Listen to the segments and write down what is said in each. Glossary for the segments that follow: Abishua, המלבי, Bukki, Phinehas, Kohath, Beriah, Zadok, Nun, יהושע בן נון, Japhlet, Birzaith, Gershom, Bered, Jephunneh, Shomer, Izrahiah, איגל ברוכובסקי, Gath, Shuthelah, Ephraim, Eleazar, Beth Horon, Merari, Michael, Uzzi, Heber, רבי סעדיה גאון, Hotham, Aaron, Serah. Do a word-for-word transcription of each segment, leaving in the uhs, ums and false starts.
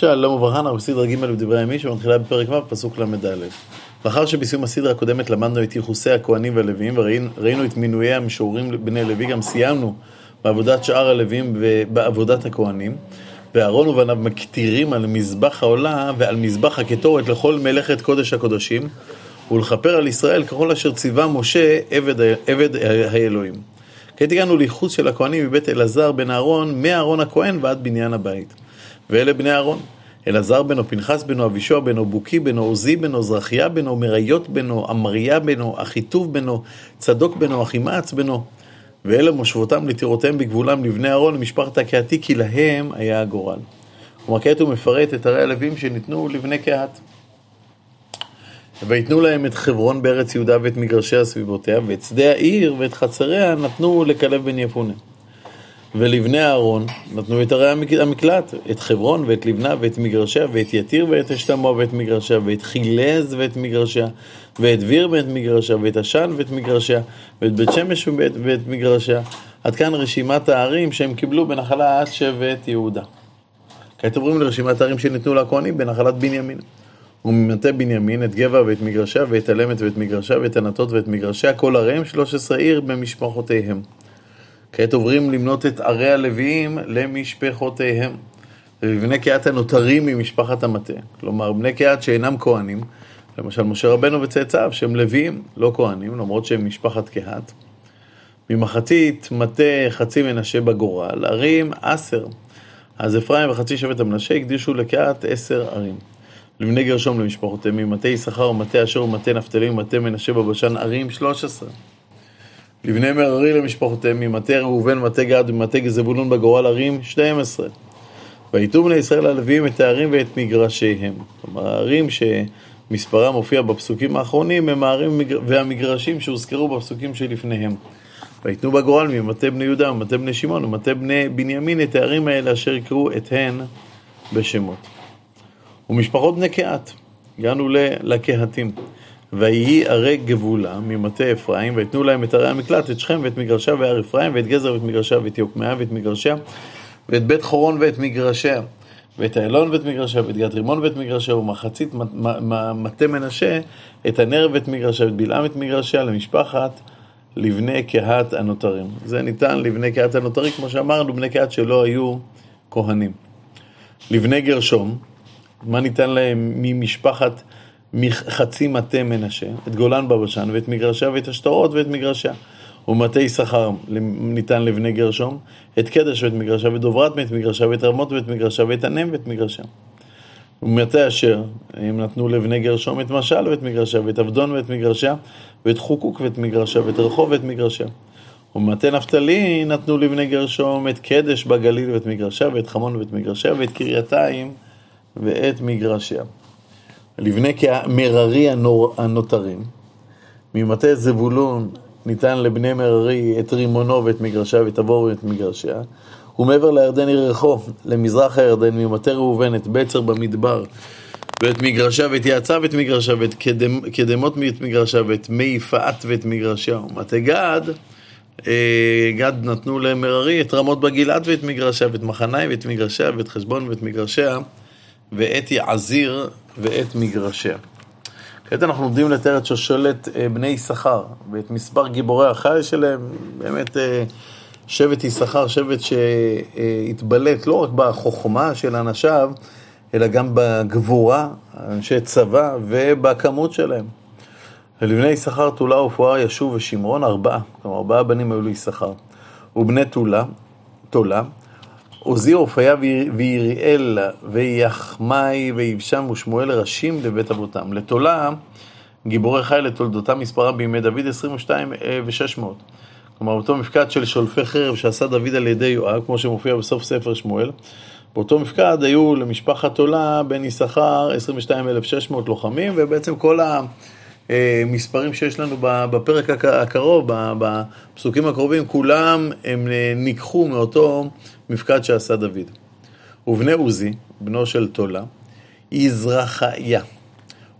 שלום וברכה, בסדרה ג' בדברי הימים שמתחילה בפרק ו' פסוק למד א'. לאחר שבסיום הסדרה הקודמת למדנו את ייחוסי הכהנים והלוויים וראינו את מינויי המשוררים בני לוי, גם סיימנו בעבודת שאר הלוויים ובעבודת הכהנים. ואהרון ובניו מקטירים על מזבח העולה ועל מזבח הקטורת לכל מלאכת קודש הקודשים ולכפר על ישראל ככל אשר ציווה משה עבד, עבד האלוהים. כעת הגענו לייחוס של הכהנים מבית אלעזר בן אהרון, מאהרון הכהן ועד בניין הבית. ואלה בני אהרון, אלעזר בנו, פנחס בנו, אבישוע בנו, בוקי בנו, עוזי בנו, זרחיה בנו, מראיות בנו, אמריה בנו, אחיטוב בנו, צדוק בנו, אחימעץ בנו. ואלה מושבותם לתירותיהם בגבולם לבני אהרון, למשפחת הקהתי, כי להם היה הגורל. כלומר, כעת הוא מפרט את הרי הלווים שניתנו לבני קהת. ויתנו להם את חברון בארץ יהודה ואת מגרשי הסביבותיה, ואת שדה העיר ואת חצריה נתנו לכלב בן יפונה. ולבני אהרון נתנו את הרי המקלט, את חברון ואת לבנה ואת מגרשיה, ואת יתיר ואת אשתמוע ואת מגרשיה, ואת חילז ואת מגרשיה, ואת דביר ואת מגרשיה, ואת עשן ואת מגרשיה, ואת בית שמש ואת, ואת מגרשיה. עד כאן רשימת הערים שהם קיבלו בנחלה עד שבט יהודה. כעת עוברים לרשימת הערים שניתנו לכהנים בנחלת בנימין. וממטה בנימין את גבע ואת מגרשיה, ואת הלמת ואת מגרשיה, ואת הנתות ואת מגרשיה, כל עריהם שלוש עשרה עיר במשפחותיהם. כעת עוברים למנות את ערי הלוויים למשפחותיהם. ובני קהת הנותרים ממשפחת המטה. כלומר, בני קהת שאינם כהנים, למשל משה רבנו וצאצאיו, שהם לוויים, לא כהנים, למרות שהם משפחת קהת. ממחצית מטה חצי מנשה בגורל, ערים עשר. אז אפרים וחצי שבט המנשה הקדישו לקהת עשר ערים. לבני גרשום למשפחותיהם, ממטה יששכר ומטה אשר ומטה נפתלי ומטה מנשה בבשן ערים שלוש עשרה. לבני מררי למשפחותיהם, ממטה ראובן, מטה גד ומטה זבולון בגורל ערים שתים עשרה. ויתנו בני ישראל הלוויים את הערים ואת מגרשיהם. כלומר, הערים שמספרם מופיע בפסוקים האחרונים הם הערים והמגרשים שהוזכרו בפסוקים שלפניהם. ויתנו בגורל ממטה בני יהודה ומטה בני שמעון ומטה בני בנימין את הערים האלה אשר יקראו את הן בשמות. ומשפחות בני קהת, הגענו לקהתים. ויהי ערי גבולה ממטה אפרים, ויתנו להם את ערי המקלט, את שכם ואת מגרשיה וער אפרים, ואת גזר ואת מגרשיה ואת יוקמיה ואת מגרשיה, ואת בית חורון ואת מגרשיה, ואת האלון ואת מגרשיה, ואת גת רימון ואת מגרשיה, ומחצית מטה מנשה, את הנר ואת מגרשיה, ואת בלעם ואת מגרשיה, למשפחת לבני קהת הנותרים. זה ניתן לבני קהת הנותרים, כמו שאמרנו, בני קהת שלא היו כהנים. לבני גרשום, מה ניתן להם ממשפחת מחצי מטה מנשה, את גולן בבשן ואת מגרשיה ואת השטרות ואת מגרשיה. ומטה יששכר ניתן לבני גרשום, את קדש ואת מגרשיה ודוברת ואת מגרשיה ואת רמות ואת מגרשיה ואת ענם ואת מגרשיה. ומטה אשר הם נתנו לבני גרשום את משל ואת מגרשיה ואת עבדון ואת מגרשיה ואת חוקוק ואת מגרשיה ואת רחוב ואת מגרשיה. ומטה נפתלי נתנו לבני גרשום את קדש בגליל ואת מגרשיה ואת חמון ואת מגרשיה ואת קרייתיים ואת מגרשיה. לבני מררי הנותרים, ממטה זבולון ניתן לבני מררי את רימונו ואת מגרשיה ואת עבור ואת מגרשיה, ומעבר לירדן ירחו, למזרח הירדן, ממטה ראובן את בצר במדבר ואת מגרשיה ואת יעצה ואת מגרשיה ואת קדם, קדמות ואת מגרשיה ואת מי פעת ואת מגרשיה. ומטה גד, גד נתנו למררי את רמות בגלעד ואת מגרשיה ואת מחנאי ואת מגרשיה ואת חשבון ואת מגרשיה ואת יעזיר ואת מגרשיה. כעת אנחנו עומדים לתאר את שושלת בני יששכר ואת מספר גיבורי החיל שלהם. באמת שבט יששכר, שבט שהתבלט לא רק בחוכמה של אנשיו, אלא גם בגבורה, אנשי צבא, ובכמות שלהם. לבני יששכר תולה ופואר ישוב ושמרון ארבעה, כלומר ארבעה בנים היו ליששכר. ובני תולה, תולה, עוזי אופיה ויריאל ויחמי ויבשם ושמואל ראשים לבית אבותם. לתולה גיבורי חיל לתולדותם מספרה בימי דוד עשרים ושתיים אלף ושש מאות. כלומר אותו מפקד של שולפי חרב שעשה דוד על ידי יואב, כמו שמופיע בסוף ספר שמואל, באותו מפקד היו למשפחת תולה בן יששכר עשרים ושתיים אלף ושש מאות לוחמים, ובעצם כל המספרים שיש לנו בפרק הקרוב, בפסוקים הקרובים, כולם הם ניקחו מאותו מפקד שעשה דוד. ובני עוזי, בנו של תולה, יזרחיה.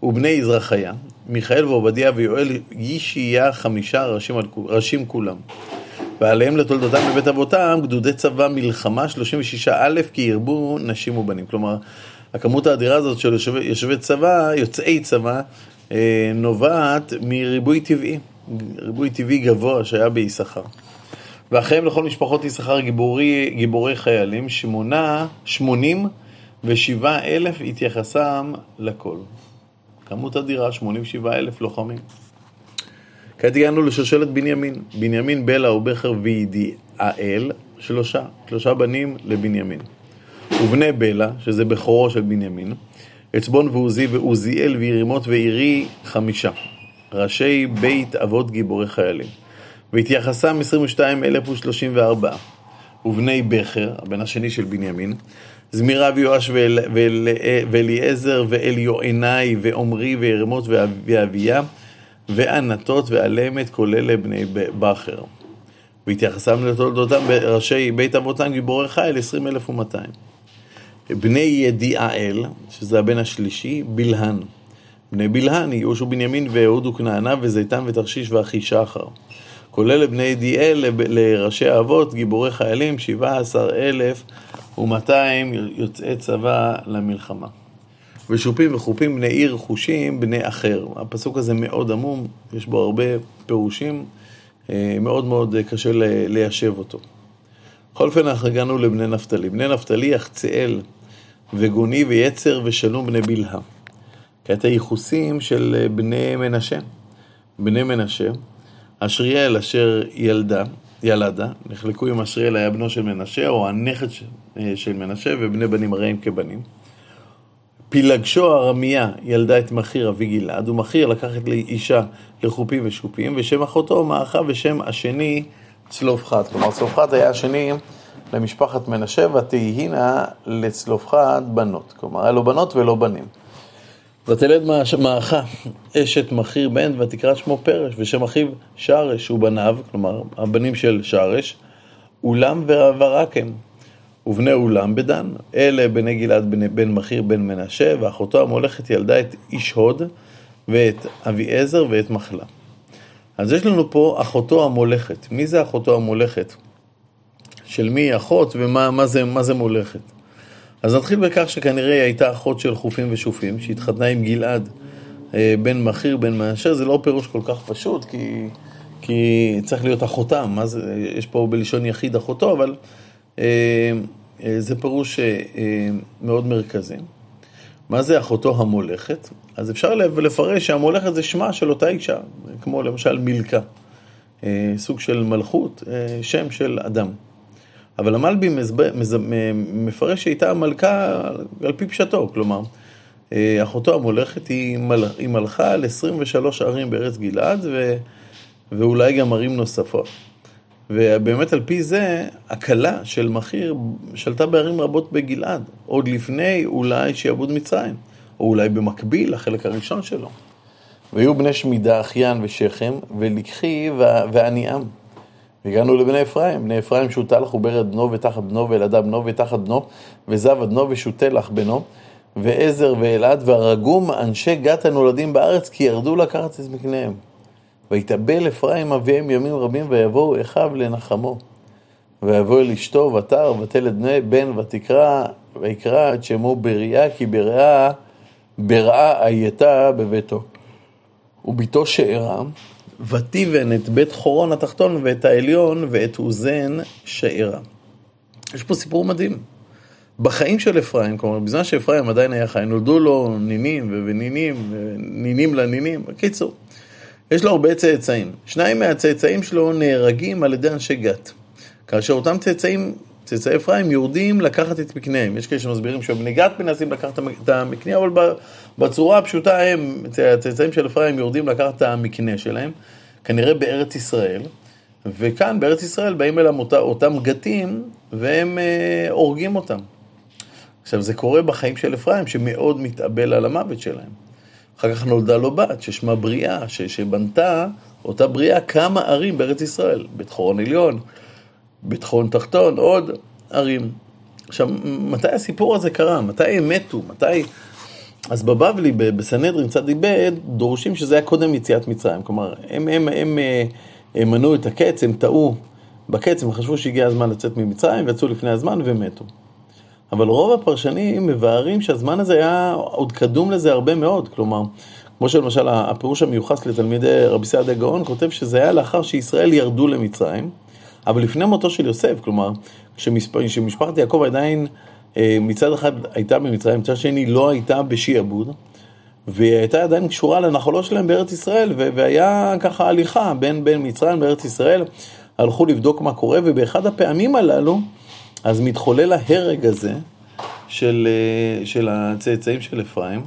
ובני יזרחיה, מיכאל ועובדיה ויואל, ישיה, חמישה ראשים, ראשים כולם. ועליהם לתולדותם בבית אבותם גדודי צבא מלחמה שלושים ושישה אלף כי ירבו נשים ובנים. כלומר, הכמות האדירה הזאת של יושבי צבא, יוצאי צבא, נובעת מריבוי טבעי, ריבוי טבעי גבוה שהיה ביששכר. ואחריהם לכל משפחות יששכר גיבורי, גיבורי חיילים, שמונה, שמונים ושבעה אלף התייחסם לכל. כמות אדירה, שמונים ושבעה אלף לוחמים. כעת הגענו לשושלת בנימין, בנימין בלה ובכר וידיאל, שלושה, שלושה בנים לבנימין. ובני בלה, שזה בכורו של בנימין, עצבון ועוזי ועוזיאל וירימות ועירי חמישה, ראשי בית אבות גיבורי חיילים. והתייחסם עשרים ושתיים אלף ושלושים וארבע. ובני בכר, הבן השני של בנימין, זמירה ויואש ואל, ואל, ואליעזר ואליוענאי ועומרי וירמות ואביה וענתות ועלמת כולל בני בכר. והתייחסם לתולדותם בראשי בית אבותם גיבורי חיל עשרים אלף ומאתיים. בני ידיאל, שזה הבן השלישי, בלהן. בני בלהן יהושע בנימין ואהוד וכנענה וזיתם ותרשיש ואחישה אחר. כולל בני ידיאל לראשי האבות גיבורי חיילים שבעה עשר אלף ומאתיים יוצאי צבא למלחמה. ושופים וחופים בני עיר חושים בני אחר. הפסוק הזה מאוד עמום, יש בו הרבה פירושים, מאוד מאוד קשה ליישב אותו. בכל אופן אנחנו הגענו לבני נפתלי. בני נפתלי יחצאל וגוני ויצר ושלום בני בלהה. כעת הייחוסים של בני מנשה. בני מנשה, אשריאל אשר ילדה, ילדה, נחלקו עם אשריאל היה בנו של מנשה או הנכד של מנשה ובני בנים רעים כבנים. פילגשו הרמיה ילדה את מחיר אבי גלעד, ומחיר לקח את לאישה לחופים ושופים, ושם אחותו מאחה ושם השני צלופחת. כלומר צלופחת היה השני למשפחת מנשה ותהינה לצלופחת בנות. כלומר היה לו בנות ולא בנים. ותלד מאחה אשת מחיר בן ותקרא שמו פרש, ושם אחיו שרש ובניו, כלומר הבנים של שרש, אולם ורקם. ובני אולם בדן, אלה בני גלעד בן, בן מחיר בן מנשה, ואחותו המולכת ילדה את איש הוד ואת אביעזר ואת מחלה. אז יש לנו פה אחותו המולכת. מי זה אחותו המולכת? של מי אחות ומה מה זה, מה זה מולכת? אז נתחיל בכך שכנראה היא הייתה אחות של חופים ושופים, שהתחתנה עם גלעד בן מחיר בן מנשה. זה לא פירוש כל כך פשוט, כי, כי צריך להיות אחותם. אז יש פה בלשון יחיד אחותו, אבל זה פירוש מאוד מרכזי. מה זה אחותו המולכת? אז אפשר לפרש שהמולכת זה שמה של אותה אישה, כמו למשל מלכה, סוג של מלכות, שם של אדם. אבל המלבי מפרש שהייתה המלכה על פי פשטו, כלומר, אחותו המולכת היא מלכה על עשרים ושלוש ערים בארץ גלעד, ואולי גם ערים נוספות. ובאמת על פי זה, הקלה של מחיר שלטה בערים רבות בגלעד, עוד לפני אולי שיעבוד מצרים, או אולי במקביל לחלק הראשון שלו. והיו בני שמידה, אחיין ושכם, ולקחי ועניעם. והגענו לבני אפרים, בני אפרים שוטה לך וברד בנו ותחת בנו ואלעדה בנו ותחת בנו, וזב עדנו ושוטה לך בנו, ועזר ואלעד והרגום אנשי גת הנולדים בארץ, כי ירדו לקחת את מקניהם. ויתאבל אפרים אביהם ימים רבים, ויבואו אחיו לנחמו. ויבוא אל אשתו ותר, ותל את בני בן, ותקרא, ויקרא את שמו בריאה, כי בריאה, בריאה הייתה בביתו. וביתו שארה, ותיבן את בית חורון התחתון, ואת העליון, ואת אוזן שארה. יש פה סיפור מדהים. בחיים של אפרים, כלומר, בזמן שאפרים עדיין היה חי, נולדו לו נינים ונינים, נינים לנינים, בקיצור. יש לו הרבה צאצאים. שניים מהצאצאים שלו נהרגים על ידי אנשי גת. כאשר אותם צאצאים, צאצאי אפרים, יורדים לקחת את מקניהם. יש כאלה שמסבירים שבני גת מנסים לקחת את המקנה, אבל בצורה הפשוטה הם, הצאצאים של אפרים יורדים לקחת את המקנה שלהם, כנראה בארץ ישראל. וכאן בארץ ישראל באים אליהם אותם גתים, והם אה, הורגים אותם. עכשיו זה קורה בחיים של אפרים, שמאוד מתאבל על המוות שלהם. אחר כך נולדה לו בת, ששמה בריאה, ש, שבנתה אותה בריאה כמה ערים בארץ ישראל. בית חורון עליון, בית חורון תחתון, עוד ערים. עכשיו, מתי הסיפור הזה קרה? מתי הם מתו? מתי? אז בבבלי, בסנהדרין צדי ב' דורשים שזה היה קודם יציאת מצרים. כלומר, הם, הם, הם, הם, הם מנעו את הקץ, הם טעו בקץ הם חשבו שהגיע הזמן לצאת ממצרים, ויצאו לפני הזמן ומתו. אבל רוב הפרשנים מבארים שהזמן הזה היה עוד קדום לזה הרבה מאוד, כלומר, כמו שלמשל הפירוש המיוחס לתלמידי רבי סעדיה גאון כותב שזה היה לאחר שישראל ירדו למצרים, אבל לפני מותו של יוסף, כלומר, כשמשפחת יעקב עדיין מצד אחד הייתה במצרים, מצד שני לא הייתה בשיעבוד, והיא הייתה עדיין קשורה לנחלו שלהם בארץ ישראל, והיה ככה הליכה בין, בין מצרים לארץ ישראל, הלכו לבדוק מה קורה, ובאחד הפעמים הללו, אז מתחולל ההרג הזה של, של הצאצאים של אפרים,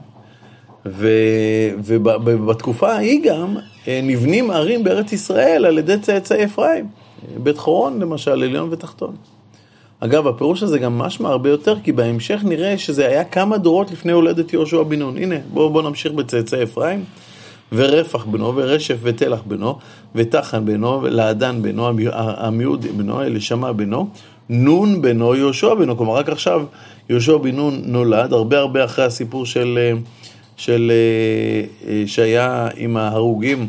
ו, ובתקופה ההיא גם נבנים ערים בארץ ישראל על ידי צאצאי אפרים, בית חורון למשל, עליון ותחתון. אגב, הפירוש הזה גם משמע הרבה יותר, כי בהמשך נראה שזה היה כמה דורות לפני הולדת יהושע בן נון. הנה, בואו בוא נמשיך בצאצאי אפרים, ורפח בנו, ורשף ותלח בנו, ותחן בנו, ולעדן בנו, עמיוד בנו, לשמה בנו, נון בנו, יהושע בנו. כלומר, רק עכשיו יהושע בן נון נולד, הרבה הרבה אחרי הסיפור של, של, שהיה עם ההרוגים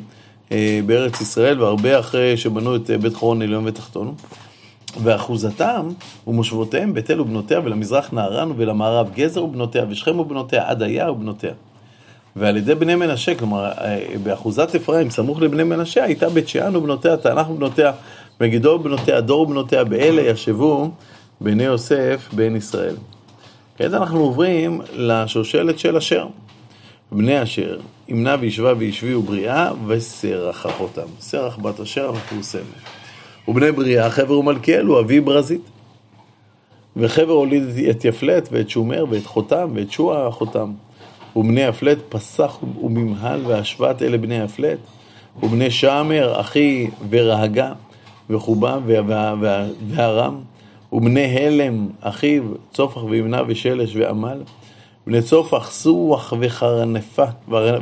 בארץ ישראל, והרבה אחרי שבנו את בית חורון עליון ותחתון. ואחוזתם ומושבותיהם בית אל ובנותיה, ולמזרח נהרן ולמערב גזר ובנותיה, ושכם ובנותיה, עד היה ובנותיה. ועל ידי בני מנשה, כלומר באחוזת אפרים סמוך לבני מנשה הייתה בית שען ובנותיה, תענך ובנותיה, מגידו ובנותיה, דור ובנותיה, באלה ישבו בני יוסף בן ישראל. כעת אנחנו עוברים לשושלת של אשר. בני אשר, ימנה וישבה וישבי ובריאה, וסרח אחותם, סרח בת אשר המפורסמת. ובני בריאה, חבר ומלכיאל, הוא אבי ברזית. וחבר הוליד את יפלט ואת שומר ואת חותם ואת שועה החותם. ובני יפלט פסח וממהל והשבת אלה בני יפלט. ובני שעמר, אחי ורהגה וחובה והרם. ובני הלם, אחיו, צופח וימנה ושלש ועמל. בני צופח, סוח וחרנפה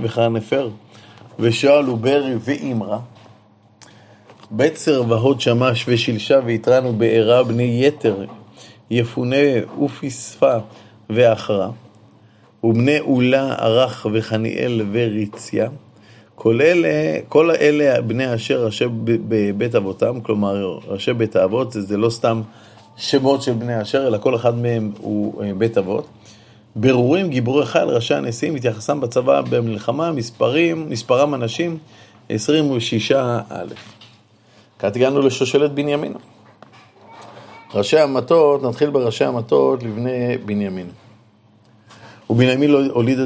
וחרנפר. ושאל וברי ואמרה. בצר והוד שמש ושלשה ויתרנו בעירה בני יתר, יפונה ופספה ואחרה, ובני אולה ערך וחניאל וריציה, כל אלה, כל אלה בני אשר ראשי בית אבותם, כלומר ראשי בית האבות, זה לא סתם שמות של בני אשר, אלא כל אחד מהם הוא בית אבות, ברורים גיבורי חיל ראשי הנשיאים, התייחסם בצבא במלחמה, מספרים, מספרם אנשים, עשרים ושש אלף. כעת הגענו לשושלת בנימין. ראשי המטות, נתחיל בראשי המטות לבני בנימין. ובנימין הוליד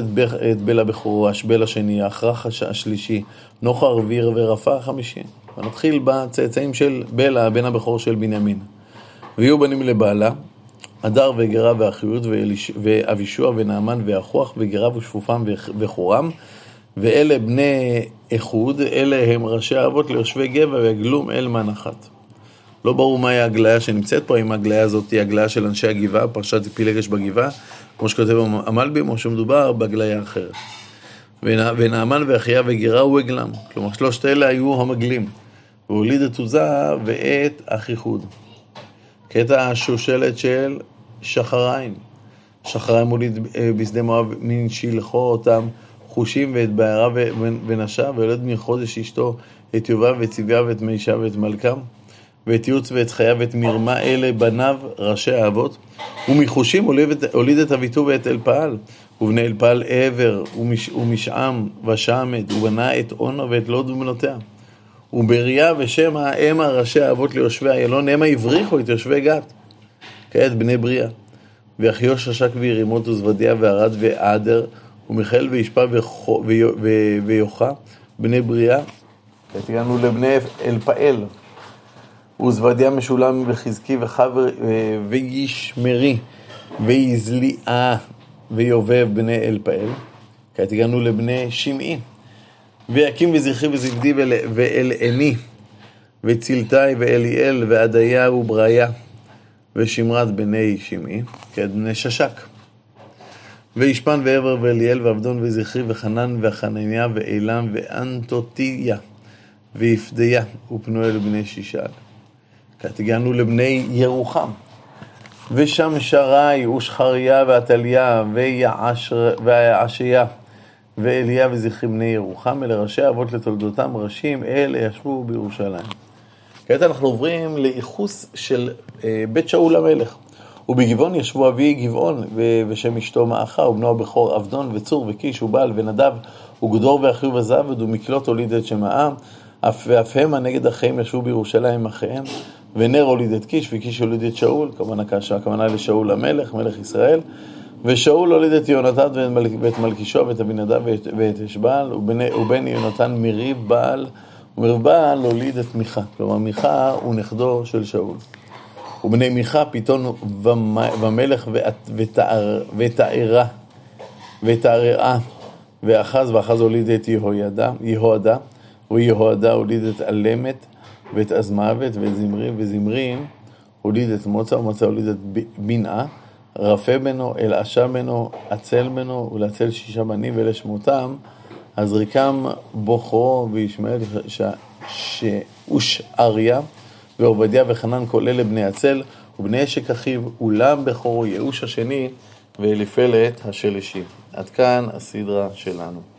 את בלה בכורו, השבל השני, האחרח השלישי, נוחר ויר ורפא החמישי. ונתחיל בצאצאים של בלה, בן הבכור של בנימין. ויהיו בנים לבעלה, אדר וגרה ואחיות, ואבישוע ונעמן ואחוח, וגרה ושפופם וחורם, ואלה בני איחוד, אלה הם ראשי האבות ליושבי גבע והגלום אל מנחת. לא ברור מהי ההגליה שנמצאת פה, אם ההגליה הזאת היא הגליה של אנשי הגבעה, פרשת פילגש בגבעה, כמו שכותב המלבים, או שמדובר בהגליה אחרת. ונעמן ואחיה וגירה הוא הגלם, כלומר שלושת אלה היו המגלים, והוליד את עוזה ואת אחיחוד. קטע השושלת של שחריים. שחריים הוליד בשדה מואב מנשי לכו אותם, חושים ואת בערה ונשה, וילד מחודש אשתו את יובה ואת צביה ואת מישה ואת מלכם, ואת יוץ ואת חיה ואת מרמה, אלה בניו ראשי האבות, ומחושים הוליד את אביטוב ואת אל פעל, ובני אל פעל עבר ומשעם ושעמת, ובנה את עונה ואת לוד ובנותיה, ובריאה ושם האם הראשי האבות ליושבי איילון, הם הבריחו את יושבי גת, כעת בני בריאה, ואחיו ששק וירימות וזוודיה וערד ועדר, ומיכל וישפה ויוחה, בני בריאה, הגענו לבני אל פעל, וזוודיה משולם וחזקי וחבר וישמרי, ויזליעה ויובב בני אל פעל, כעת הגענו לבני שמעי, ויקים וזרחי וזבדי ואל עני, וצלטאי ואליאל ועדיה ובראיה, ושמרת בני שמעי, כעת בני ששק. וישפן ועבר ואליאל ועבדון וזכרי וחנן וחנניה ואילם ואנטוטיה ויפדיה ופנואל בני שישאל. כעת הגענו לבני ירוחם. ושם שרי ושחריה ועתליה ויעשיה ואליה וזכרי בני ירוחם. אלה ראשי אבות לתולדותם ראשים, אלה ישבו בירושלים. כעת אנחנו עוברים לאיחוס של בית שאול המלך. ובגבעון ישבו אבי גבעון ושם אשתו מאחה, ובנו הבכור עבדון וצור וקיש ובעל ונדב וגדור ואחיו וזהב ומקלות הוליד את שמעה, אף ואף המה נגד אחיהם ישבו בירושלים אחיהם, ונר הוליד את קיש וקיש הוליד את שאול, כמנה קשה, כמנה לשאול המלך, מלך ישראל. ושאול הוליד את יונתן ואת מלכישוע ואת אבינדב ואת אשבל, ובן יונתן מריב בעל, ומריב בעל הוליד את מיכה, כלומר מיכה הוא נכדו של שאול. ובני מיכה פתאום ומלך ותערה ותערה ואחז, ואחז הוליד את יהוידע יהוידע, ויהוידע הוליד את אלמת ואת עזמאוות וזמרים, וזמרים הוליד את מוצא, ומוצא הוליד את בנאה, רפה בנו, אלעשה בנו, עצל בנו, ולעצל שישה בנים ולשמותם, אז ריקם בוכרו וישמעאל שאושעריה ועובדיה וחנן כולל לבני עצל ובני אשק אחיו, אולם בכורו יאוש השני ואליפלת השלישי. עד כאן הסדרה שלנו.